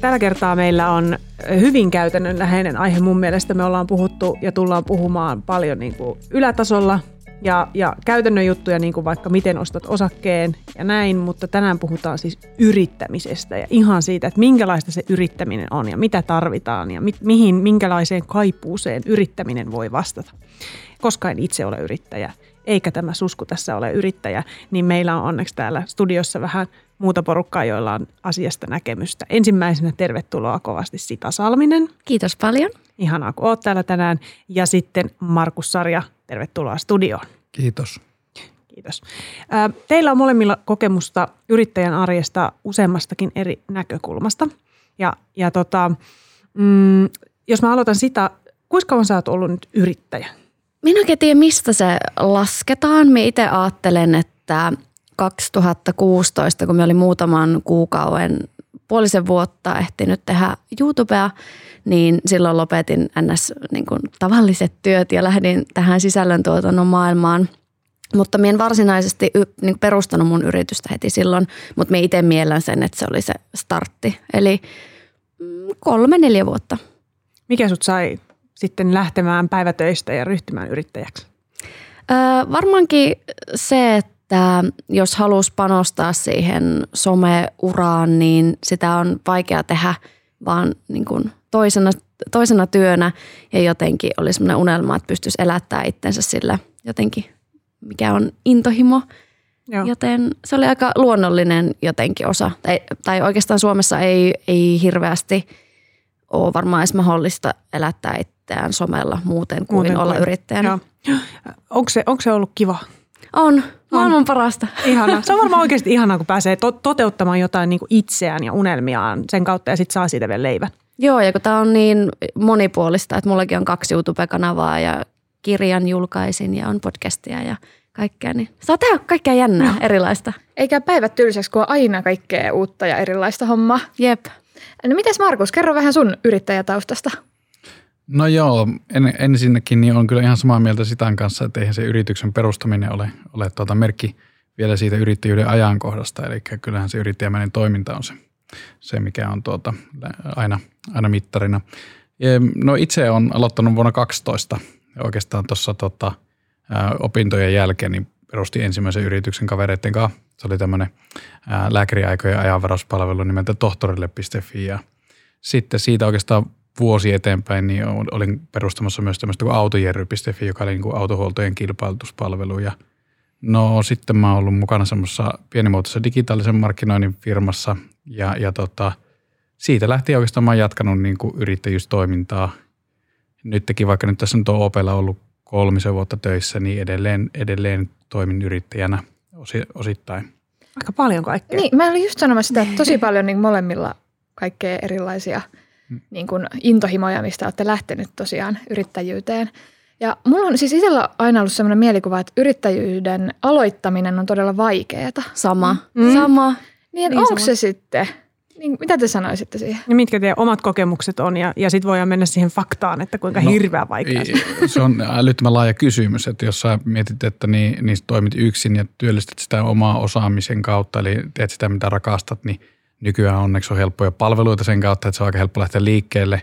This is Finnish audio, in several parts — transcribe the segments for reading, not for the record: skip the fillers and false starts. Tällä kertaa meillä on hyvin käytännönläheinen aihe mun mielestä. Me ollaan puhuttu ja tullaan puhumaan paljon niin kuin ylätasolla ja käytännön juttuja, niin kuin vaikka miten ostat osakkeen ja näin, mutta tänään puhutaan siis yrittämisestä ja ihan siitä, että minkälaista se yrittäminen on ja mitä tarvitaan ja minkälaiseen kaipuuseen yrittäminen voi vastata. Koska en itse ole yrittäjä, eikä tämä susku tässä ole yrittäjä, niin meillä on onneksi täällä studiossa vähän muuta porukkaa, joilla on asiasta näkemystä. Ensimmäisenä tervetuloa kovasti Sita Salminen. Kiitos paljon. Ihanaa, kun oot täällä tänään. Ja sitten Markus Sarja, tervetuloa studioon. Kiitos. Kiitos. Teillä on molemmilla kokemusta yrittäjän arjesta useammastakin eri näkökulmasta. Jos mä aloitan Sita, kuinka kauan sä oot ollut nyt yrittäjä? Minä en oikein tiedä, mistä se lasketaan. Minä itse ajattelen, että 2016, kun minä olin muutaman kuukauden, puolisen vuotta ehtinyt tehdä YouTubea, niin silloin lopetin ns. Niin kuin tavalliset työt ja lähdin tähän sisällöntuotannon maailmaan. Mutta minä en varsinaisesti niin perustanut mun yritystä heti silloin, mutta minä itse miellän sen, että se oli se startti. Eli 3-4 vuotta. Mikä sut sai sitten lähtemään päivätöistä ja ryhtymään yrittäjäksi? Varmaankin se, että jos halusi panostaa siihen someuraan, niin sitä on vaikea tehdä vaan niin kuin toisena työnä. Ja jotenkin oli semmoinen unelma, että pystyisi elättämään itsensä sillä jotenkin, mikä on intohimo. Joo. Joten se oli aika luonnollinen jotenkin osa. Tai oikeastaan Suomessa ei hirveästi ole varmaan edes mahdollista elättää itseään somella muuten kuin olla yrittäjänä. Onko se ollut kiva? On. Maailman parasta. Ihanaa. Se on varmaan oikeasti ihanaa, kun pääsee toteuttamaan jotain niin kuin itseään ja unelmiaan sen kautta ja sitten saa siitä vielä leivän. Joo, ja kun tämä on niin monipuolista, että mullakin on 2 YouTube-kanavaa ja kirjan julkaisin ja on podcastia ja kaikkea, niin saa tehdä kaikkea jännää erilaista. Eikä päivät tylsäksi, kun on aina kaikkea uutta ja erilaista hommaa. Jep. No mitäs Markus, kerro vähän sun yrittäjätaustasta. No joo, ensinnäkin niin on kyllä ihan samaa mieltä Sitan kanssa, että eihän se yrityksen perustaminen ole merkki vielä siitä yrittäjyyden ajankohdasta. Eli kyllähän se yrittäjämäinen toiminta on se mikä on aina mittarina. No itse olen aloittanut vuonna 2012 ja oikeastaan tuossa opintojen jälkeen niin perustin ensimmäisen yrityksen kavereiden kanssa. Se oli tämmöinen lääkäriaikojen ajanvarauspalvelu nimeltä tohtorille.fi ja sitten siitä oikeastaan vuosi eteenpäin niin olin perustamassa myös tämmöistä kuin AutoJerry.fi, joka oli niin kuin autohuoltojen kilpailutuspalvelu. Ja no sitten mä oon ollut mukana semmoisessa pienimuotoisessa digitaalisen markkinoinnin firmassa ja siitä lähtien oikeastaan mä oon jatkanut niin kuin yrittäjyystoimintaa. Nytkin vaikka nyt tässä nyt on Opella ollut 3 vuotta töissä, niin edelleen toimin yrittäjänä osittain. Aika paljon kaikkea. Niin, mä olin just sanomassa sitä, että tosi paljon niin molemmilla kaikkea erilaisia niin kuin intohimoja, mistä olette lähtenyt tosiaan yrittäjyyteen. Ja mulla on siis itsellä aina ollut sellainen mielikuva, että yrittäjyyden aloittaminen on todella vaikeaa. Sama. Niin onko se sitten? Niin, mitä te sanoisitte siihen? Ja mitkä teidän omat kokemukset on ja sitten voidaan mennä siihen faktaan, että kuinka hirveän vaikeaa se. Se on älyttömän laaja kysymys, että jos sä mietit, että niin toimit yksin ja työllistät sitä omaa osaamisen kautta, eli teet sitä mitä rakastat, niin nykyään onneksi on helppoja palveluita sen kautta, että se on aika helppo lähteä liikkeelle.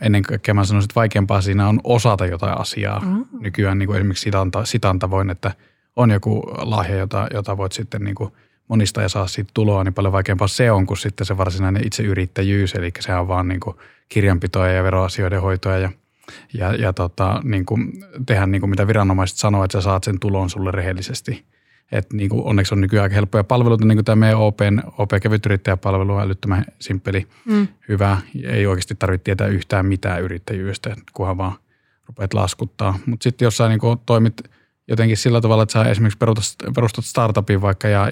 Ennen kaikkea mä sanoisin, että vaikeampaa siinä on osata jotain asiaa nykyään, niin kuin esimerkiksi Sitan tavoin, että on joku lahja, jota voit sitten niin kuin monistaa ja saa siitä tuloa, niin paljon vaikeampaa se on kuin sitten se varsinainen itse yrittäjyys, eli se on vaan niin kuin kirjanpitoa ja veroasioiden hoitoa ja niin kuin tehdä niin kuin mitä viranomaiset sanoo, että sä saat sen tulon sulle rehellisesti. Että niin kuin onneksi on nykyään aika helppoja palveluita, niin kuin tämä meidän OP-kevyt yrittäjäpalvelu on älyttömän simppeli, hyvä. Ei oikeasti tarvitse tietää yhtään mitään yrittäjyydestä, kunhan vaan rupeat laskuttaa. Mutta sitten jos sä niin kuin toimit jotenkin sillä tavalla, että sä esimerkiksi perustat startupin vaikka ja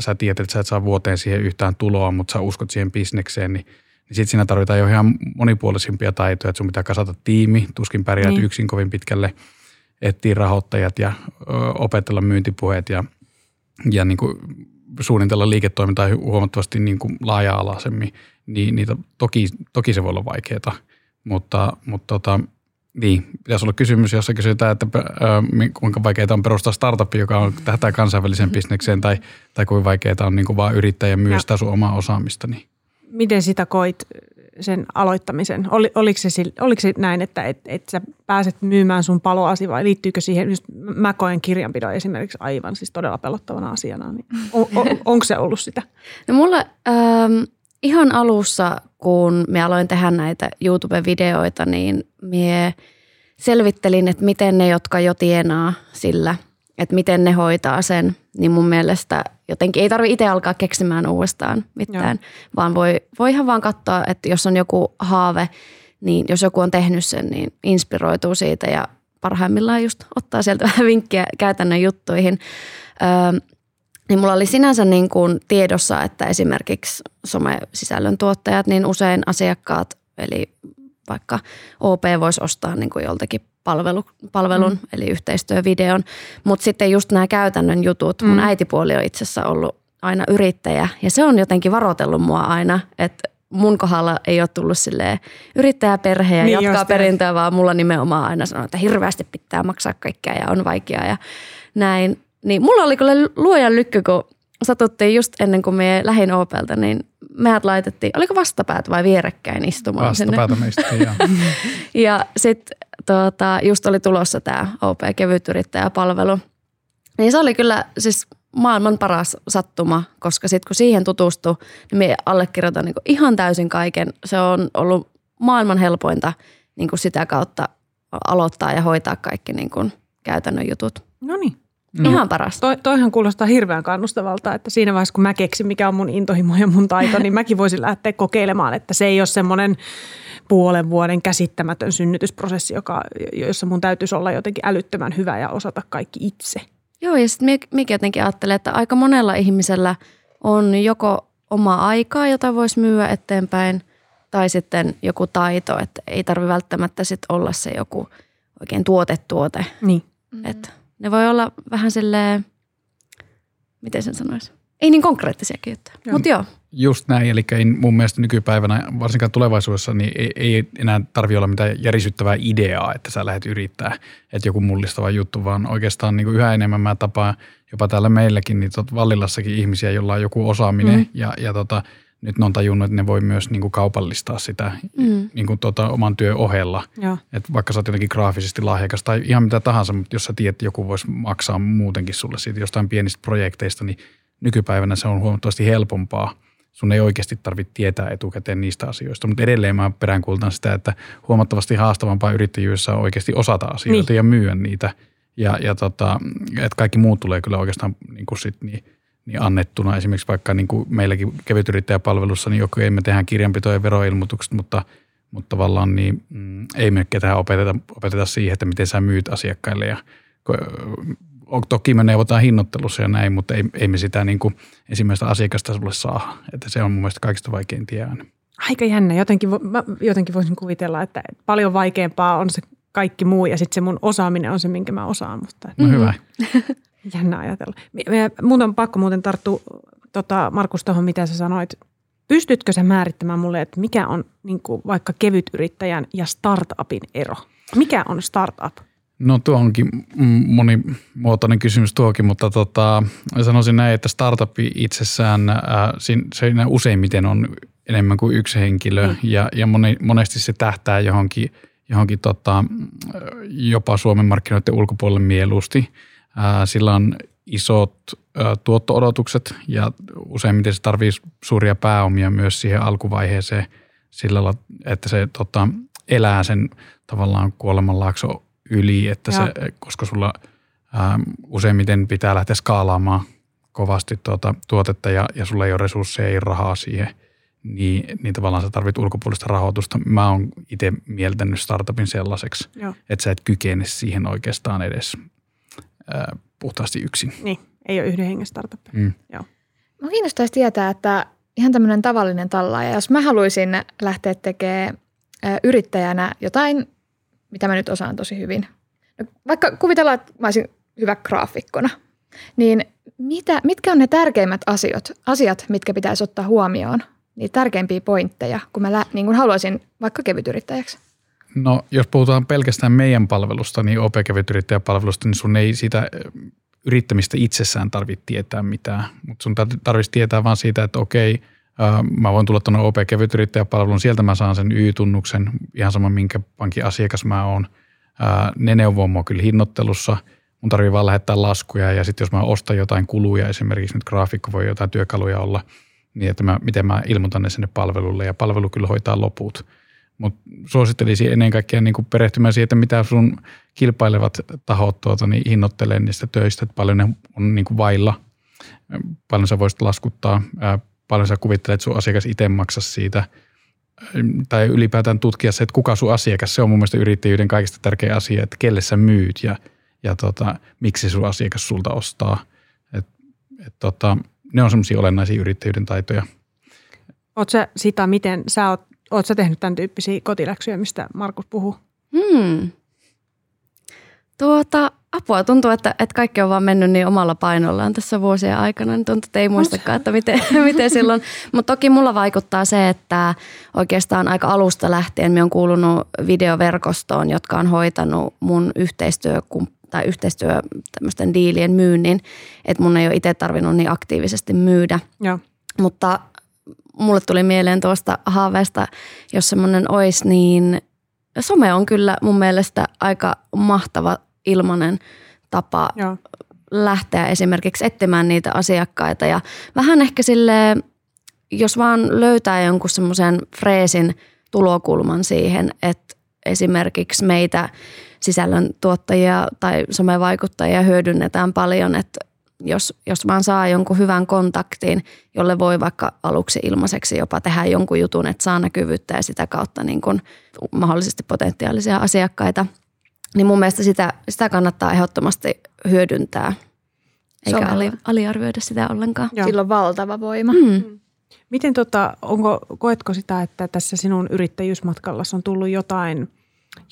sä tiedät, että sä et saa vuoteen siihen yhtään tuloa, mutta sä uskot siihen bisnekseen, niin sitten siinä tarvitaan jo ihan monipuolisimpia taitoja, että sun pitää kasata tiimi, tuskin pärjäät yksin kovin pitkälle. etsiä rahoittajat ja opetella myyntipuheet ja niin kuin suunnitella liiketoimintaa huomattavasti niin kuin laaja-alaisemmin, niin niitä toki se voi olla vaikeaa, mutta niin, pitäisi olla kysymys, jossa kysytään, että kuinka vaikeaa on perustaa startup, joka on tähtää kansainväliseen bisnekseen, tai kuinka vaikeaa on niin kuin vaan yrittää ja myös sitä sun omaa osaamista. Niin. Miten sitä koit sen aloittamisen? Oliko se näin, että et sä pääset myymään sun paloasi, vai liittyykö siihen, just mä koen kirjanpidon esimerkiksi aivan siis todella pelottavana asiana, niin onko se ollut sitä? No mulla ihan alussa, kun mä aloin tehdä näitä YouTube-videoita, niin mä selvittelin, että miten ne, jotka jo tienaa sillä, että miten ne hoitaa sen, niin mun mielestä jotenkin ei tarvitse itse alkaa keksimään uudestaan mitään, vaan voi ihan vaan katsoa, että jos on joku haave, niin jos joku on tehnyt sen, niin inspiroituu siitä ja parhaimmillaan just ottaa sieltä vähän vinkkiä käytännön juttuihin. Niin mulla oli sinänsä niin kuin tiedossa, että esimerkiksi somesisällön tuottajat, niin usein asiakkaat, eli vaikka OP voisi ostaa niin kuin joltakin palvelun, eli yhteistyövideon. Mutta sitten just nämä käytännön jutut, mun äitipuoli on itse asiassa ollut aina yrittäjä, ja se on jotenkin varoitellut mua aina, että mun kohdalla ei ole tullut silleen yrittäjäperhe ja niin jatkaa perintöä, vaan mulla nimenomaan aina sanoo, että hirveästi pitää maksaa kaikkea ja on vaikeaa ja näin. Niin mulla oli kyllä luojan lykky, kun satuttiin just ennen kuin me lähdin Opelta, niin meidät laitettiin, oliko vastapäät vai vierekkäin istumaan Vastapäätä sinne? Vastapäät meistä, joo. Ja sitten just oli tulossa tämä OP-kevyt yrittäjäpalvelu. Niin se oli kyllä siis maailman paras sattuma, koska sitten kun siihen tutustui, niin me allekirjoitan niin ihan täysin kaiken. Se on ollut maailman helpointa niin sitä kautta aloittaa ja hoitaa kaikki niin käytännön jutut. No niin. Ihan paras. Toihan kuulostaa hirveän kannustavalta, että siinä vaiheessa kun mä keksin, mikä on mun intohimo ja mun taito, niin mäkin voisin lähteä kokeilemaan, että se ei ole semmoinen puolen vuoden käsittämätön synnytysprosessi, jossa mun täytyisi olla jotenkin älyttömän hyvä ja osata kaikki itse. Joo, ja sitten minäkin jotenkin ajattelen, että aika monella ihmisellä on joko omaa aikaa, jota voisi myyä eteenpäin, tai sitten joku taito, että ei tarvitse välttämättä sit olla se joku oikein tuote. Niin. Että ne voi olla vähän silleen, miten sen sanoisi, ei niin konkreettisiakin juttuja, mutta joo. Just näin, eli mun mielestä nykypäivänä, varsinkaan tulevaisuudessa, niin ei enää tarvitse olla mitään järisyttävää ideaa, että sä lähdet yrittää, että joku mullistava juttu, vaan oikeastaan niin kuin yhä enemmän mä tapaan jopa täällä meilläkin, niin Vallilassakin ihmisiä, jolla on joku osaaminen ja nyt ne on tajunnut, että ne voi myös niin kuin kaupallistaa sitä niin kuin oman työn ohella. Että vaikka sä oot jotenkin graafisesti lahjakas tai ihan mitä tahansa, mutta jos sä tiedät, että joku voisi maksaa muutenkin sulle siitä jostain pienistä projekteista, niin nykypäivänä se on huomattavasti helpompaa. Sun ei oikeasti tarvitse tietää etukäteen niistä asioista, mutta edelleen mä peräänkuultan sitä, että huomattavasti haastavampaa yrittäjyydessä on oikeasti osata asioita ja myyä niitä. Että kaikki muut tulee kyllä oikeastaan niin kuin sit niin annettuna. Esimerkiksi vaikka niin kuin meilläkin kevytyrittäjäpalvelussa, niin okei, me tehdään kirjanpito- ja veroilmoitukset, mutta tavallaan niin, ei me ketään opeteta siihen, että miten sä myyt asiakkaille. Ja, toki me neuvotaan hinnoittelussa ja näin, mutta ei me sitä niin kuin ensimmäistä asiakasta sulle saa. Että se on mun mielestä kaikista vaikein tie aina. Aika jännä. Jotenkin voisin kuvitella, että paljon vaikeampaa on se kaikki muu ja sitten se mun osaaminen on se, minkä mä osaan. Mutta no hyvä. Jännä ajatella. Mun on pakko muuten tarttua, Markus, tuohon, mitä sä sanoit. Pystytkö sä määrittämään mulle, että mikä on niin kuin vaikka kevytyrittäjän ja startupin ero? Mikä on startup? No tuo onkin monimuotoinen kysymys tuokin, mutta sanoisin näin, että startup itsessään, siinä useimmiten on enemmän kuin yksi henkilö ja monesti se tähtää johonkin jopa Suomen markkinoiden ulkopuolelle mieluusti. Sillä on isot tuotto-odotukset ja useimmiten se tarvitsee suuria pääomia myös siihen alkuvaiheeseen sillä lailla, että se elää sen tavallaan kuolemanlaakso yli, että se, koska sulla useimmiten pitää lähteä skaalaamaan kovasti tuotetta ja sulla ei ole resursseja, ei rahaa siihen, niin tavallaan sä tarvit ulkopuolista rahoitusta. Mä oon itse mieltänyt startupin sellaiseksi, että sä et kykene siihen oikeastaan edes puhtaasti yksin. Niin, ei ole yhden hengen startup. Joo. Mä kiinnostaisi tietää, että ihan tämmöinen tavallinen tallaaja, jos mä haluaisin lähteä tekemään yrittäjänä jotain, mitä mä nyt osaan tosi hyvin. vaikka kuvitellaan, että mä olisin hyvä graafikkona, niin mitkä on ne tärkeimmät asiat, mitkä pitäisi ottaa huomioon, niitä tärkeimpiä pointteja, kun mä niin haluaisin vaikka kevytyrittäjäksi? No, jos puhutaan pelkästään meidän palvelusta, niin OP-kevytyrittäjäpalvelusta, niin sun ei sitä yrittämistä itsessään tarvitse tietää mitään, mutta sun tarvitsisi tietää vaan siitä, että okei, mä voin tulla tuonne OP-kevytyrittäjäpalveluun, sieltä mä saan sen Y-tunnuksen, ihan sama minkä pankin asiakas mä oon. Ne neuvoo mua kyllä hinnoittelussa, mun tarvii vaan lähettää laskuja ja sitten jos mä ostan jotain kuluja, esimerkiksi nyt graafikko voi jotain työkaluja olla, niin että miten mä ilmoitan ne sinne palvelulle ja palvelu kyllä hoitaa loput. Mutta suosittelisin ennen kaikkea niin perehtymään siihen, että mitä sun kilpailevat tahot niin hinnoittelee niistä töistä, että paljon ne on niin vailla, paljon sä voisit laskuttaa, paljon sä kuvittelet, että sun asiakas itse maksaa siitä, tai ylipäätään tutkia se, että kuka sun asiakas, se on mun mielestä yrittäjyyden kaikista tärkeä asia, että kelle sä myyt ja miksi sun asiakas sulta ostaa. Ne on semmoisia olennaisia yrittäjyyden taitoja. Ootko sä sitä, miten sä oot sä tehnyt tämän tyyppisiä kotiläksyjä, mistä Markus puhuu? Apua tuntuu, että kaikki on vaan mennyt niin omalla painollaan tässä vuosien aikana. Nyt tuntuu, että ei muistakaan, että miten silloin. Mutta toki mulla vaikuttaa se, että oikeastaan aika alusta lähtien minä olen kuulunut videoverkostoon, jotka on hoitanut mun yhteistyö tämmöisten diilien myynnin. Että mun ei ole itse tarvinnut niin aktiivisesti myydä. Joo. Mutta mulle tuli mieleen tuosta haaveesta, jos semmoinen olisi, niin some on kyllä mun mielestä aika mahtava ilmainen tapa lähteä esimerkiksi etsimään niitä asiakkaita. Ja vähän ehkä silleen, jos vaan löytää jonkun semmoisen freesin tulokulman siihen, että esimerkiksi meitä sisällöntuottajia tai somevaikuttajia hyödynnetään paljon, että jos vaan saa jonkun hyvän kontaktin, jolle voi vaikka aluksi ilmaiseksi jopa tehdä jonkun jutun, että saa näkyvyyttä ja sitä kautta niin kun mahdollisesti potentiaalisia asiakkaita, niin mun mielestä sitä kannattaa ehdottomasti hyödyntää, eikä aliarvioida sitä ollenkaan. Joo. Sillä on valtava voima. Mm. Miten koetko sitä, että tässä sinun yrittäjyysmatkallasi on tullut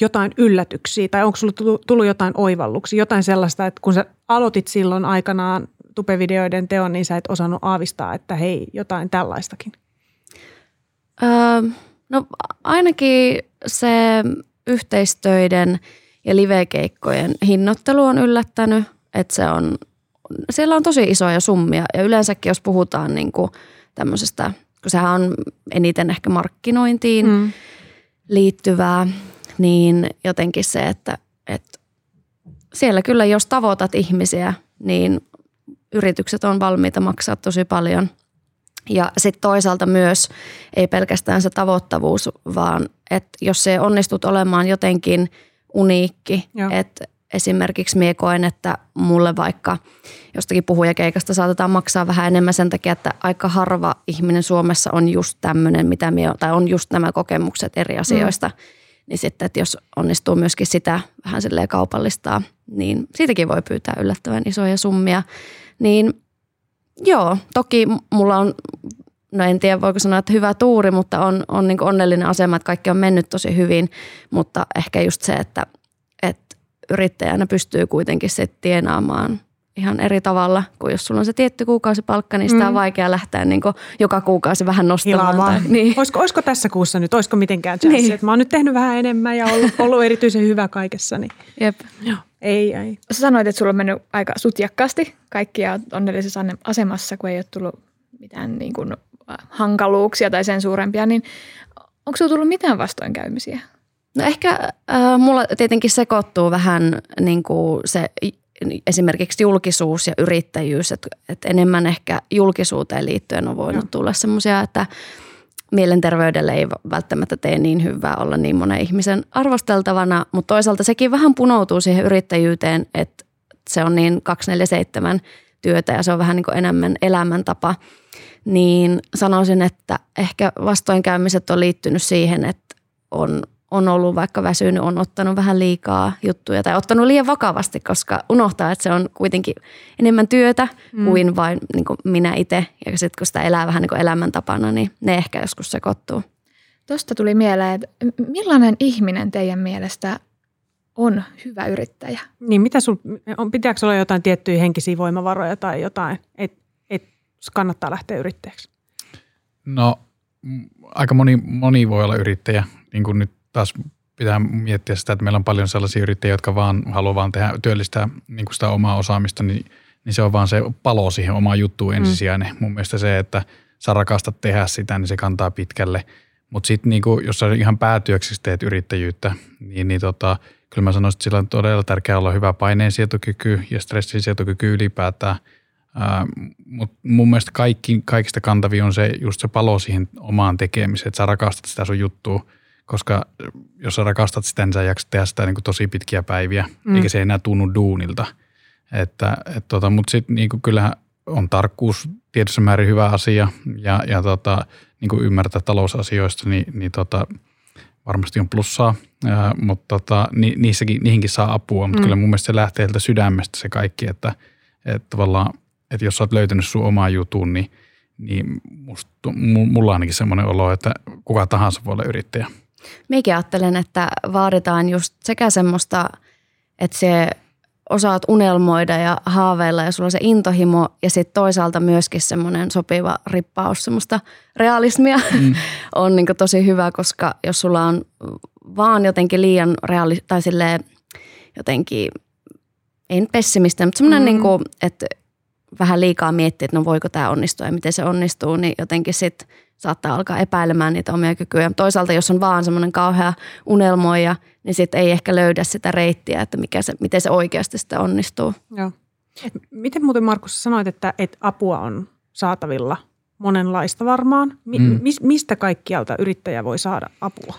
jotain yllätyksiä, tai onko sinulla tullut jotain oivalluksia, jotain sellaista, että kun sä aloitit silloin aikanaan tupevideoiden teon, niin sä et osannut aavistaa, että hei, jotain tällaistakin? No ainakin se yhteistöiden ja livekeikkojen hinnoittelu on yllättänyt, että siellä on tosi isoja summia ja yleensäkin jos puhutaan niinku tämmöisestä, kun sehän on eniten ehkä markkinointiin liittyvää, niin jotenkin se, että siellä kyllä jos tavoitat ihmisiä, niin yritykset on valmiita maksaa tosi paljon. Ja sitten toisaalta myös ei pelkästään se tavoittavuus, vaan että jos se onnistut olemaan jotenkin uniikki, että esimerkiksi mie koen, että mulle vaikka jostakin puhujakeikasta saatetaan maksaa vähän enemmän sen takia, että aika harva ihminen Suomessa on just tämmöinen, tai on just nämä kokemukset eri asioista. Niin sitten, että jos onnistuu myöskin sitä vähän silleen kaupallistaa, niin siitäkin voi pyytää yllättävän isoja summia. Niin joo, toki mulla on, no en tiedä voiko sanoa, että hyvä tuuri, mutta on niin kuin onnellinen asema, että kaikki on mennyt tosi hyvin. Mutta ehkä just se, että yrittäjänä pystyy kuitenkin se tienaamaan ihan eri tavalla, kuin jos sulla on se tietty kuukausipalkka, niin sitä on vaikea lähteä niin joka kuukausi vähän nostamaan. Niin. Olisiko tässä kuussa nyt, olisiko mitenkään chanssi, niin. Että mä oon nyt tehnyt vähän enemmän ja ollut erityisen hyvä kaikessa. Niin. Jep. Joo. Ei. Sä sanoit, että sulla on mennyt aika sutjakkaasti. Kaikki on onnellisessa asemassa, kun ei ole tullut mitään niin kuin hankaluuksia tai sen suurempia, niin onko sulla tullut mitään vastoinkäymisiä? No ehkä mulla tietenkin sekoittuu vähän niin kuin se esimerkiksi julkisuus ja yrittäjyys, että enemmän ehkä julkisuuteen liittyen on voinut tulla semmoisia, että mielenterveydelle ei välttämättä tee niin hyvää olla niin monen ihmisen arvosteltavana, mutta toisaalta sekin vähän punoutuu siihen yrittäjyyteen, että se on niin 24/7 työtä ja se on vähän niin kuin enemmän elämäntapa, niin sanoisin, että ehkä vastoinkäymiset on liittynyt siihen, että on ollut vaikka väsynyt, on ottanut vähän liikaa juttuja tai ottanut liian vakavasti, koska unohtaa, että se on kuitenkin enemmän työtä kuin vain niin kuin minä itse. Ja sitten kun sitä elää vähän niin kuin elämäntapana, niin ne ehkä joskus sekoittuu. Tuosta tuli mieleen, että millainen ihminen teidän mielestä on hyvä yrittäjä. Niin, mitä sul, pitääkö olla jotain tiettyjä henkisiä voimavaroja tai jotain, että kannattaa lähteä yrittäjäksi? No, aika moni voi olla yrittäjä. Niin kuin nyt taas pitää miettiä sitä, että meillä on paljon sellaisia yrittäjiä, jotka vaan haluaa vaan tehdä, työllistää niin kuin sitä omaa osaamista, niin se on vaan se palo siihen omaan juttuun ensisijainen. Mun mielestä se, että sä rakastat tehdä sitä, niin se kantaa pitkälle. Mutta sitten niinku, jos sä ihan päätyöksessä teet yrittäjyyttä, niin kyllä mä sanoisin, että sillä on todella tärkeää olla hyvä paineensietokyky ja stressinsietokyky ylipäätään. Mutta mun mielestä kaikista kantavia on se, just se palo siihen omaan tekemiseen, että sä rakastat sitä sun juttua. Koska jos sä rakastat sitä, niin sä jaksat tehdä sitä niinku tosi pitkiä päiviä, eikä se enää tunnu duunilta. Mutta sitten niinku, kyllähän on tarkkuus tietyssä määrin hyvä asia ja niin kuin ymmärtää talousasioista, niin varmasti on plussaa, mutta niihinkin saa apua. Mutta kyllä mun mielestä se lähtee sieltä sydämestä se kaikki, että tavallaan, että jos sä oot löytänyt sun omaa jutun, niin mulla on ainakin semmoinen olo, että kuka tahansa voi olla yrittäjä. Meikin ajattelen, että vaaditaan just sekä semmoista, että se osaat unelmoida ja haaveilla ja sulla on se intohimo ja sitten toisaalta myöskin semmoinen sopiva rippaus semmoista realismia on niin kuin tosi hyvä, koska jos sulla on vaan jotenkin liian tai silleen jotenkin, ei nyt pessimistä, mutta semmoinen niin kuin, että vähän liikaa miettii, että no voiko tämä onnistua ja miten se onnistuu, niin jotenkin sitten saattaa alkaa epäilemään niitä omia kykyjä. Toisaalta, jos on vaan semmoinen kauhea unelmoija, niin sitten ei ehkä löydä sitä reittiä, että miten se oikeasti sitä onnistuu. Joo. Miten muuten, Markus, sanoit, että apua on saatavilla monenlaista varmaan? Mistä kaikkialta yrittäjä voi saada apua?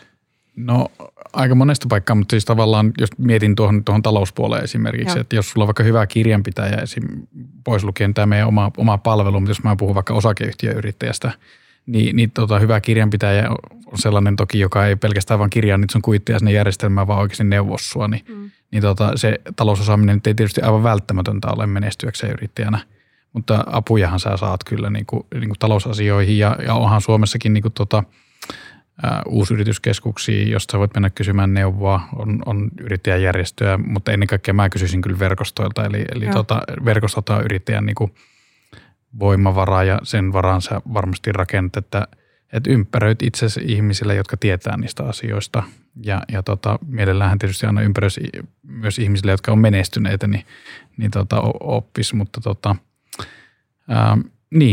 No aika monesta paikkaa, mutta siis tavallaan, jos mietin tuohon talouspuoleen esimerkiksi, Joo. että jos sulla on vaikka hyvä kirjanpitäjä, pois lukien tämä meidän oma palvelu, mutta jos mä puhun vaikka osakeyhtiöyrittäjästä, niin hyvä kirjanpitäjä on sellainen toki, joka ei pelkästään vaan kirjaa niitä sun kuittia sinne järjestelmään, vaan oikeasti neuvos sua. Se talousosaaminen nyt ei tietysti aivan välttämätöntä ole menestyäkseen yrittäjänä, mutta apujahan sä saat kyllä niin kuin talousasioihin ja onhan Suomessakin niin kuin uusyrityskeskuksia, josta sä voit mennä kysymään neuvoa, on yrittäjäjärjestöä, mutta ennen kaikkea mä kysyisin kyllä verkostoilta, eli verkostot on yrittäjän niin kuin voimavaraa ja sen varaan sä varmasti rakennat, että ympäröit itsesi ihmisille, jotka tietää niistä asioista. Ja mielellähän tietysti aina ympäröisi myös ihmisille, jotka on menestyneitä, niin oppisi. Mutta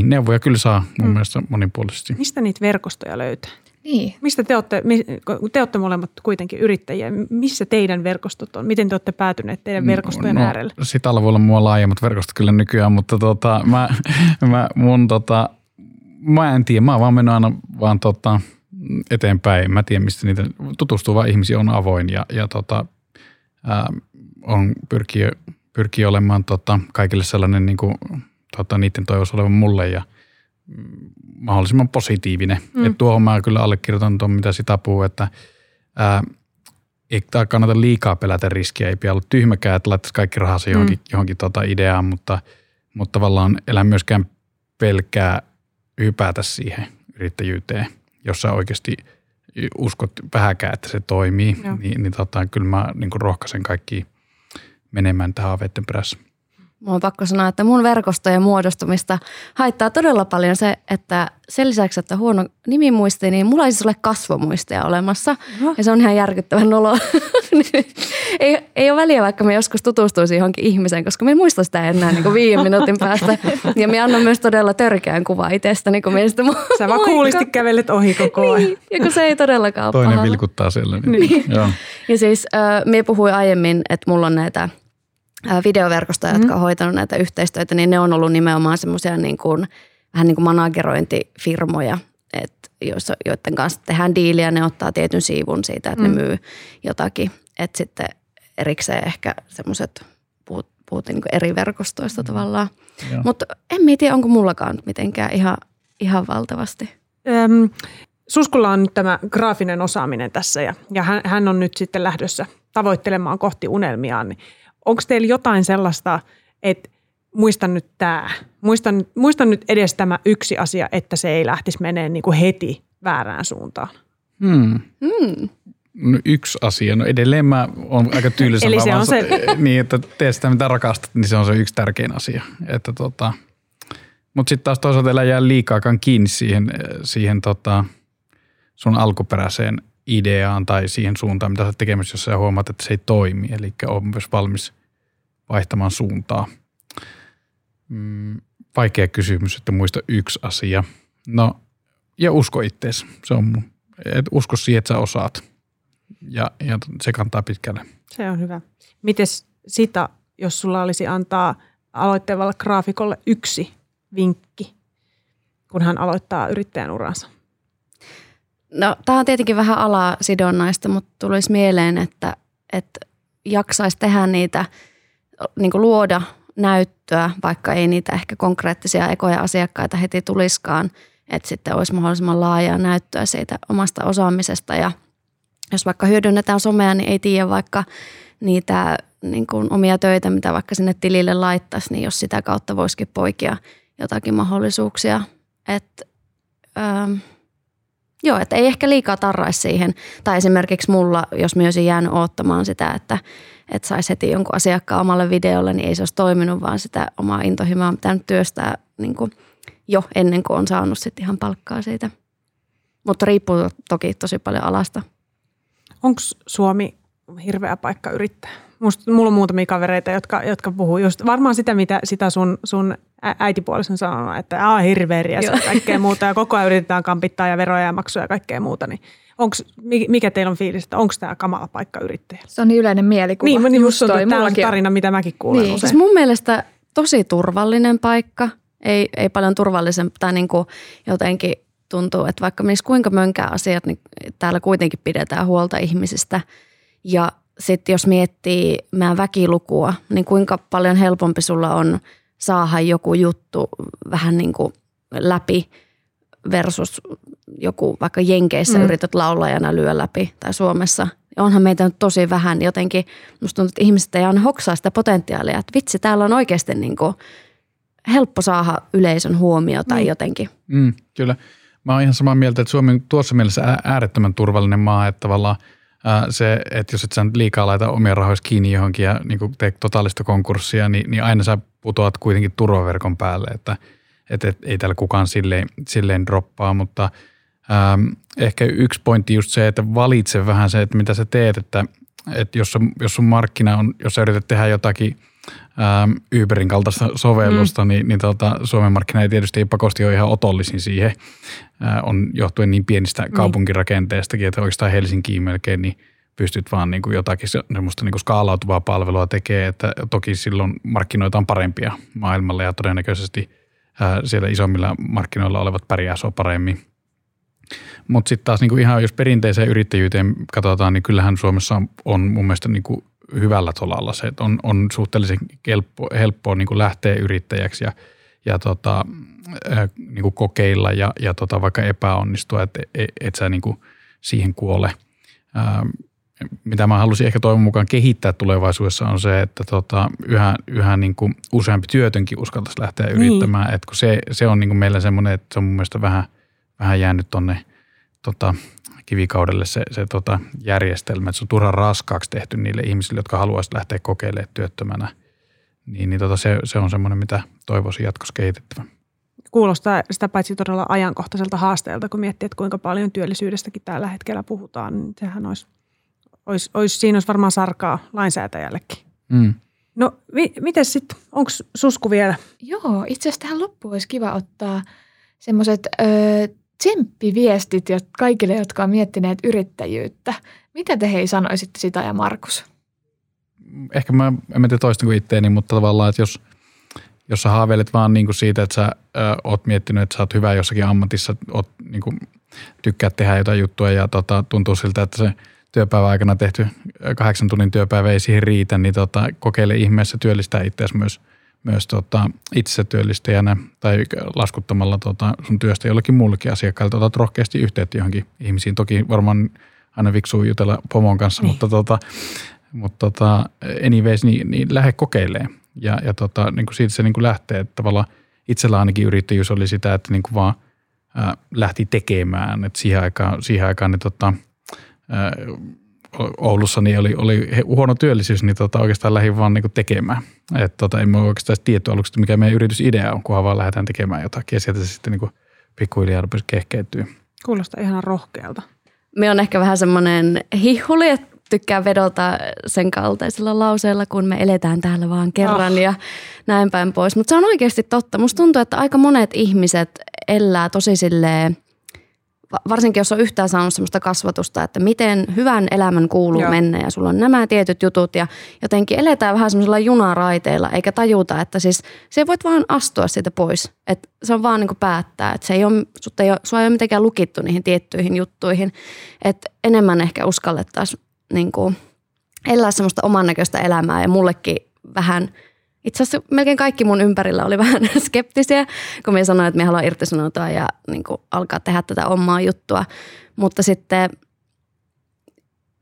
neuvoja kyllä saa mun mielestä monipuolisesti. Mistä niitä verkostoja löytää? Niin. Mistä te olette molemmat kuitenkin yrittäjiä? Missä teidän verkostot on? Miten te olette päätyneet teidän verkostojen äärelle? Sitalla voi olla mua laajemmat verkostot kyllä nykyään, mutta mä en tiedä. Mä oon vaan mennyt aina vaan eteenpäin. Mä tiedän, mistä niitä tutustuu, vaan ihmisiä on avoin ja on pyrkii olemaan kaikille sellainen niin kuin niiden toivossa olevan mulle ja mahdollisimman positiivinen. Et tuohon mä kyllä allekirjoitan tuon, mitä sitä puhuu, että ei kannata liikaa pelätä riskiä, ei pidä olla tyhmäkään, että laittaisi kaikki rahasi johonkin ideaan, mutta tavallaan elää myöskään pelkää hypätä siihen yrittäjyyteen, jos sä oikeasti uskot vähäkään, että se toimii, niin kyllä mä niin kuin rohkaisen kaikki menemään tähän haaveiden perässä. Mä oon pakko sanoa, että mun verkostojen muodostumista haittaa todella paljon se, että sen lisäksi, että huono nimimuisti, niin mulla ei siis ole kasvomuistia olemassa. No. Ja se on ihan järkyttävän nolo. ei ole väliä, vaikka me joskus tutustuisiin johonkin ihmiseen, koska me en muista sitä enää niin kuin 5 minuutin päästä. Ja me annan myös todella törkeän kuvaa itsestäni, kun minä sitä Sä vaan kuulisti kävelet ohi koko ajan. Niin, ja kun se ei todellakaan ole pahalla. Toinen vilkuttaa siellä. Niin. Joo. Ja siis me puhuin aiemmin, että mulla on näitä videoverkostoja, jotka on hoitanut näitä yhteistyötä, niin ne on ollut nimenomaan semmoisia niin kuin, vähän niin kuin managerointifirmoja, että joiden kanssa tehdään diiliä, ne ottaa tietyn siivun siitä, että ne myy jotakin. Että sitten erikseen ehkä semmoiset, puhuttiin niin kuin eri verkostoista tavallaan. Mutta en tiedä, onko mullakaan mitenkään ihan valtavasti. Suskulla on nyt tämä graafinen osaaminen tässä ja hän on nyt sitten lähdössä tavoittelemaan kohti unelmiaan, niin onko teillä jotain sellaista, että muistan nyt edes tämä yksi asia, että se ei lähtisi meneen niin kuin heti väärään suuntaan? No, yksi asia. No edelleen mä oon aika tylsä. Eli se on se. Niin, että tee sitä mitä rakastat, niin se on se yksi tärkein asia. Että mutta sitten taas toisaalta elää jää liikaakaan kiinni siihen sun alkuperäiseen ideaan tai siihen suuntaan, mitä sä oot tekemässä, jos sä huomaat, että se ei toimi. Eli on myös valmis vaihtamaan suuntaa. Vaikea kysymys, että muista yksi asia. No, ja usko ittees. Se on mun. Et usko siihen, että sä osaat. Ja se kantaa pitkälle. Se on hyvä. Mites sitä, jos sulla olisi antaa aloittavalle graafikolle yksi vinkki, kun hän aloittaa yrittäjän uransa? No, tämä on tietenkin vähän alasidonnaista, mutta tulisi mieleen, että jaksaisi tehdä niitä, niin kuin luoda näyttöä, vaikka ei niitä ehkä konkreettisia ekoja asiakkaita heti tuliskaan, että sitten olisi mahdollisimman laajaa näyttöä siitä omasta osaamisesta. Ja jos vaikka hyödynnetään somea, niin ei tiedä vaikka niitä niin kuin omia töitä, mitä vaikka sinne tilille laittaisi, niin jos sitä kautta voisikin poikia jotakin mahdollisuuksia. Että ei ehkä liikaa tarraisi siihen. Tai esimerkiksi mulla, jos mä olisin jäänyt oottamaan sitä, että saisi heti jonkun asiakkaan omalle videolle, niin ei se olisi toiminut, vaan sitä omaa intohimoa on pitänyt työstää niin kuin jo ennen kuin on saanut sitten ihan palkkaa siitä. Mutta riippuu toki tosi paljon alasta. Onko Suomi hirveä paikka yrittää? Mulla on muutamia kavereita, jotka puhuu just varmaan sitä, mitä sitä sun äitipuolisen sanonut, että hirveä riesa ja kaikkea muuta ja koko ajan yritetään kampittaa ja veroja ja maksuja ja kaikkea muuta. Niin mikä teillä on fiilis, että onko tämä kamala paikka yrittäjä? Se on niin yleinen mielikuva. Niin, niin just toi, tämä on tarina, mitä mäkin kuulen niin usein. Siis mun mielestä tosi turvallinen paikka, ei paljon turvallisempaa tai niin kuin jotenkin tuntuu, että vaikka menisi kuinka mönkää asiat, niin täällä kuitenkin pidetään huolta ihmisistä. Ja sitten jos miettii meidän väkilukua, niin kuinka paljon helpompi sulla on saada joku juttu vähän niin kuin läpi versus joku vaikka Jenkeissä yrität laulajana lyö läpi tai Suomessa. Onhan meitä nyt tosi vähän jotenkin, musta tuntuu, että ihmiset ei aina hoksaa sitä potentiaalia, että vitsi, täällä on oikeasti niin kuin helppo saada yleisön huomio tai jotenkin. Kyllä. Mä oon ihan samaa mieltä, että Suomi on tuossa mielessä äärettömän turvallinen maa, että tavallaan se, että jos et sä liikaa laita omia rahoja kiinni johonkin ja niin kun teet totaalista konkurssia, niin aina sä putoat kuitenkin turvaverkon päälle, että ei täällä kukaan silleen droppaa, mutta ehkä yksi pointti just se, että valitse vähän se, että mitä sä teet, että jos sun markkina on, jos sä yrität tehdä jotakin Uberin kaltaista sovellusta, niin Suomen markkina ei tietysti pakosti ole ihan otollisin siihen, on johtuen niin pienistä kaupunkirakenteestakin, että oikeastaan Helsinkiin melkein niin pystyt vaan niin kuin jotakin semmoista niin kuin skaalautuvaa palvelua tekemään, että toki silloin markkinoita on parempia maailmalle ja todennäköisesti siellä isommilla markkinoilla olevat pärjää sua paremmin. Mutta sitten taas niin kuin ihan jos perinteiseen yrittäjyyteen katsotaan, niin kyllähän Suomessa on mun mielestä niin kuin hyvällä tolalla se, että on suhteellisen helppoa niin kuin lähteä yrittäjäksi ja niin kuin kokeilla ja vaikka epäonnistua, että et sä niin kuin siihen kuole. Mitä mä halusin ehkä toivon mukaan kehittää tulevaisuudessa on se, että yhä niin kuin useampi työtönkin uskaltaisi lähteä yrittämään. Että kun se on niin kuin meillä semmoinen, että se on mun mielestä vähän jäänyt tonne kivikaudelle se järjestelmä, että se on turhan raskaaksi tehty niille ihmisille, jotka haluaisivat lähteä kokeilemaan työttömänä. Niin se on semmoinen, mitä toivoisin jatkossa kehitettävän. Kuulostaa sitä paitsi todella ajankohtaiselta haasteelta, kun miettii, että kuinka paljon työllisyydestäkin tällä hetkellä puhutaan, niin sehän olisi varmaan sarkaa lainsäätäjällekin. No, mites sitten? Onko Susku vielä? Joo, itse asiassa tähän loppuun olisi kiva ottaa semmoiset tsemppiviestit kaikille, jotka on miettineet yrittäjyyttä. Mitä te hei sanoisitte Sita ja Markus? Ehkä mä en tiedä toistan kuin itteeni, mutta tavallaan, että jos sä haaveilet vaan niin kuin siitä, että sä oot miettinyt, että sä oot hyvä jossakin ammatissa, oot niin kuin tykkäät tehdä jotain juttua ja tuntuu siltä, että se työpäivän aikana tehty 8 tunnin työpäivä ei siihen riitä, niin kokeile ihmeessä työllistää itseäsi myös itse työllistäjänä tai laskuttamalla sun työstä jollekin muullekin asiakkaalle. Otat rohkeasti yhteyttä johonkin ihmisiin. Toki varmaan aina viksuu jutella pomon kanssa, niin. mutta anyways, niin lähde kokeilemaan. Ja niin kuin siitä se niin kuin lähtee. Että tavallaan itsellä ainakin yrittäjyys oli sitä, että niin kuin vaan lähti tekemään. Et siihen aikaan ne Oulussa niin oli huono työllisyys, niin oikeastaan lähdin vaan niin tekemään. Että ei me oikeastaan tietoa aluksi, mikä meidän yritysidea on, kunhan vaan lähdetään tekemään jotakin. Ja sieltä se sitten niin pikkuhiljaa rupesi kehkeytyä. Kuulostaa ihan rohkealta. Me on ehkä vähän semmoinen hihuli, että tykkään vedota sen kaltaisilla lauseilla, kun me eletään täällä vaan kerran ja näin päin pois. Mutta se on oikeasti totta. Musta tuntuu, että aika monet ihmiset elää tosi silleen, varsinkin jos on yhtään saanut semmoista kasvatusta, että miten hyvän elämän kuuluu mennä ja sulla on nämä tietyt jutut ja jotenkin eletään vähän semmoisella junaraiteilla eikä tajuta, että siis se voit vaan astua siitä pois. Että se on vaan niin kuin päättää, että sua ei ole mitenkään lukittu niihin tiettyihin juttuihin. Että enemmän ehkä uskallettaisiin niin kuin elää semmoista oman näköistä elämää ja mullekin vähän... Itse asiassa melkein kaikki mun ympärillä oli vähän skeptisiä, kun minä sanoin, että minä haluan irtisanoutua ja niin kuin alkaa tehdä tätä omaa juttua. Mutta sitten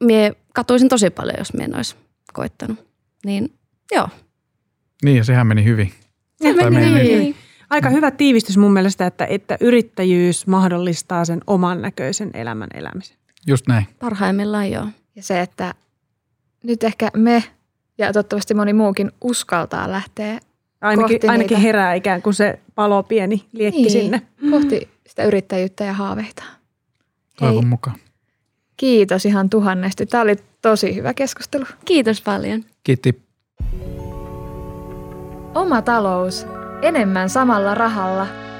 minä katuisin tosi paljon, jos minä en olisi koittanut. Niin, joo. Niin, ja sehän meni hyvin. Se meni hyvin. Aika hyvä tiivistys mun mielestä, että yrittäjyys mahdollistaa sen oman näköisen elämän elämisen. Just näin. Parhaimmillaan joo. Ja se, että nyt ehkä me... Ja toivottavasti moni muukin uskaltaa lähteä ainakin herää ikään kuin se palo pieni liekki sinne. Kohti sitä yrittäjyyttä ja haaveita. Toivon mukaan. Kiitos ihan tuhannesti. Tämä oli tosi hyvä keskustelu. Kiitos paljon. Kiitti. Oma talous. Enemmän samalla rahalla.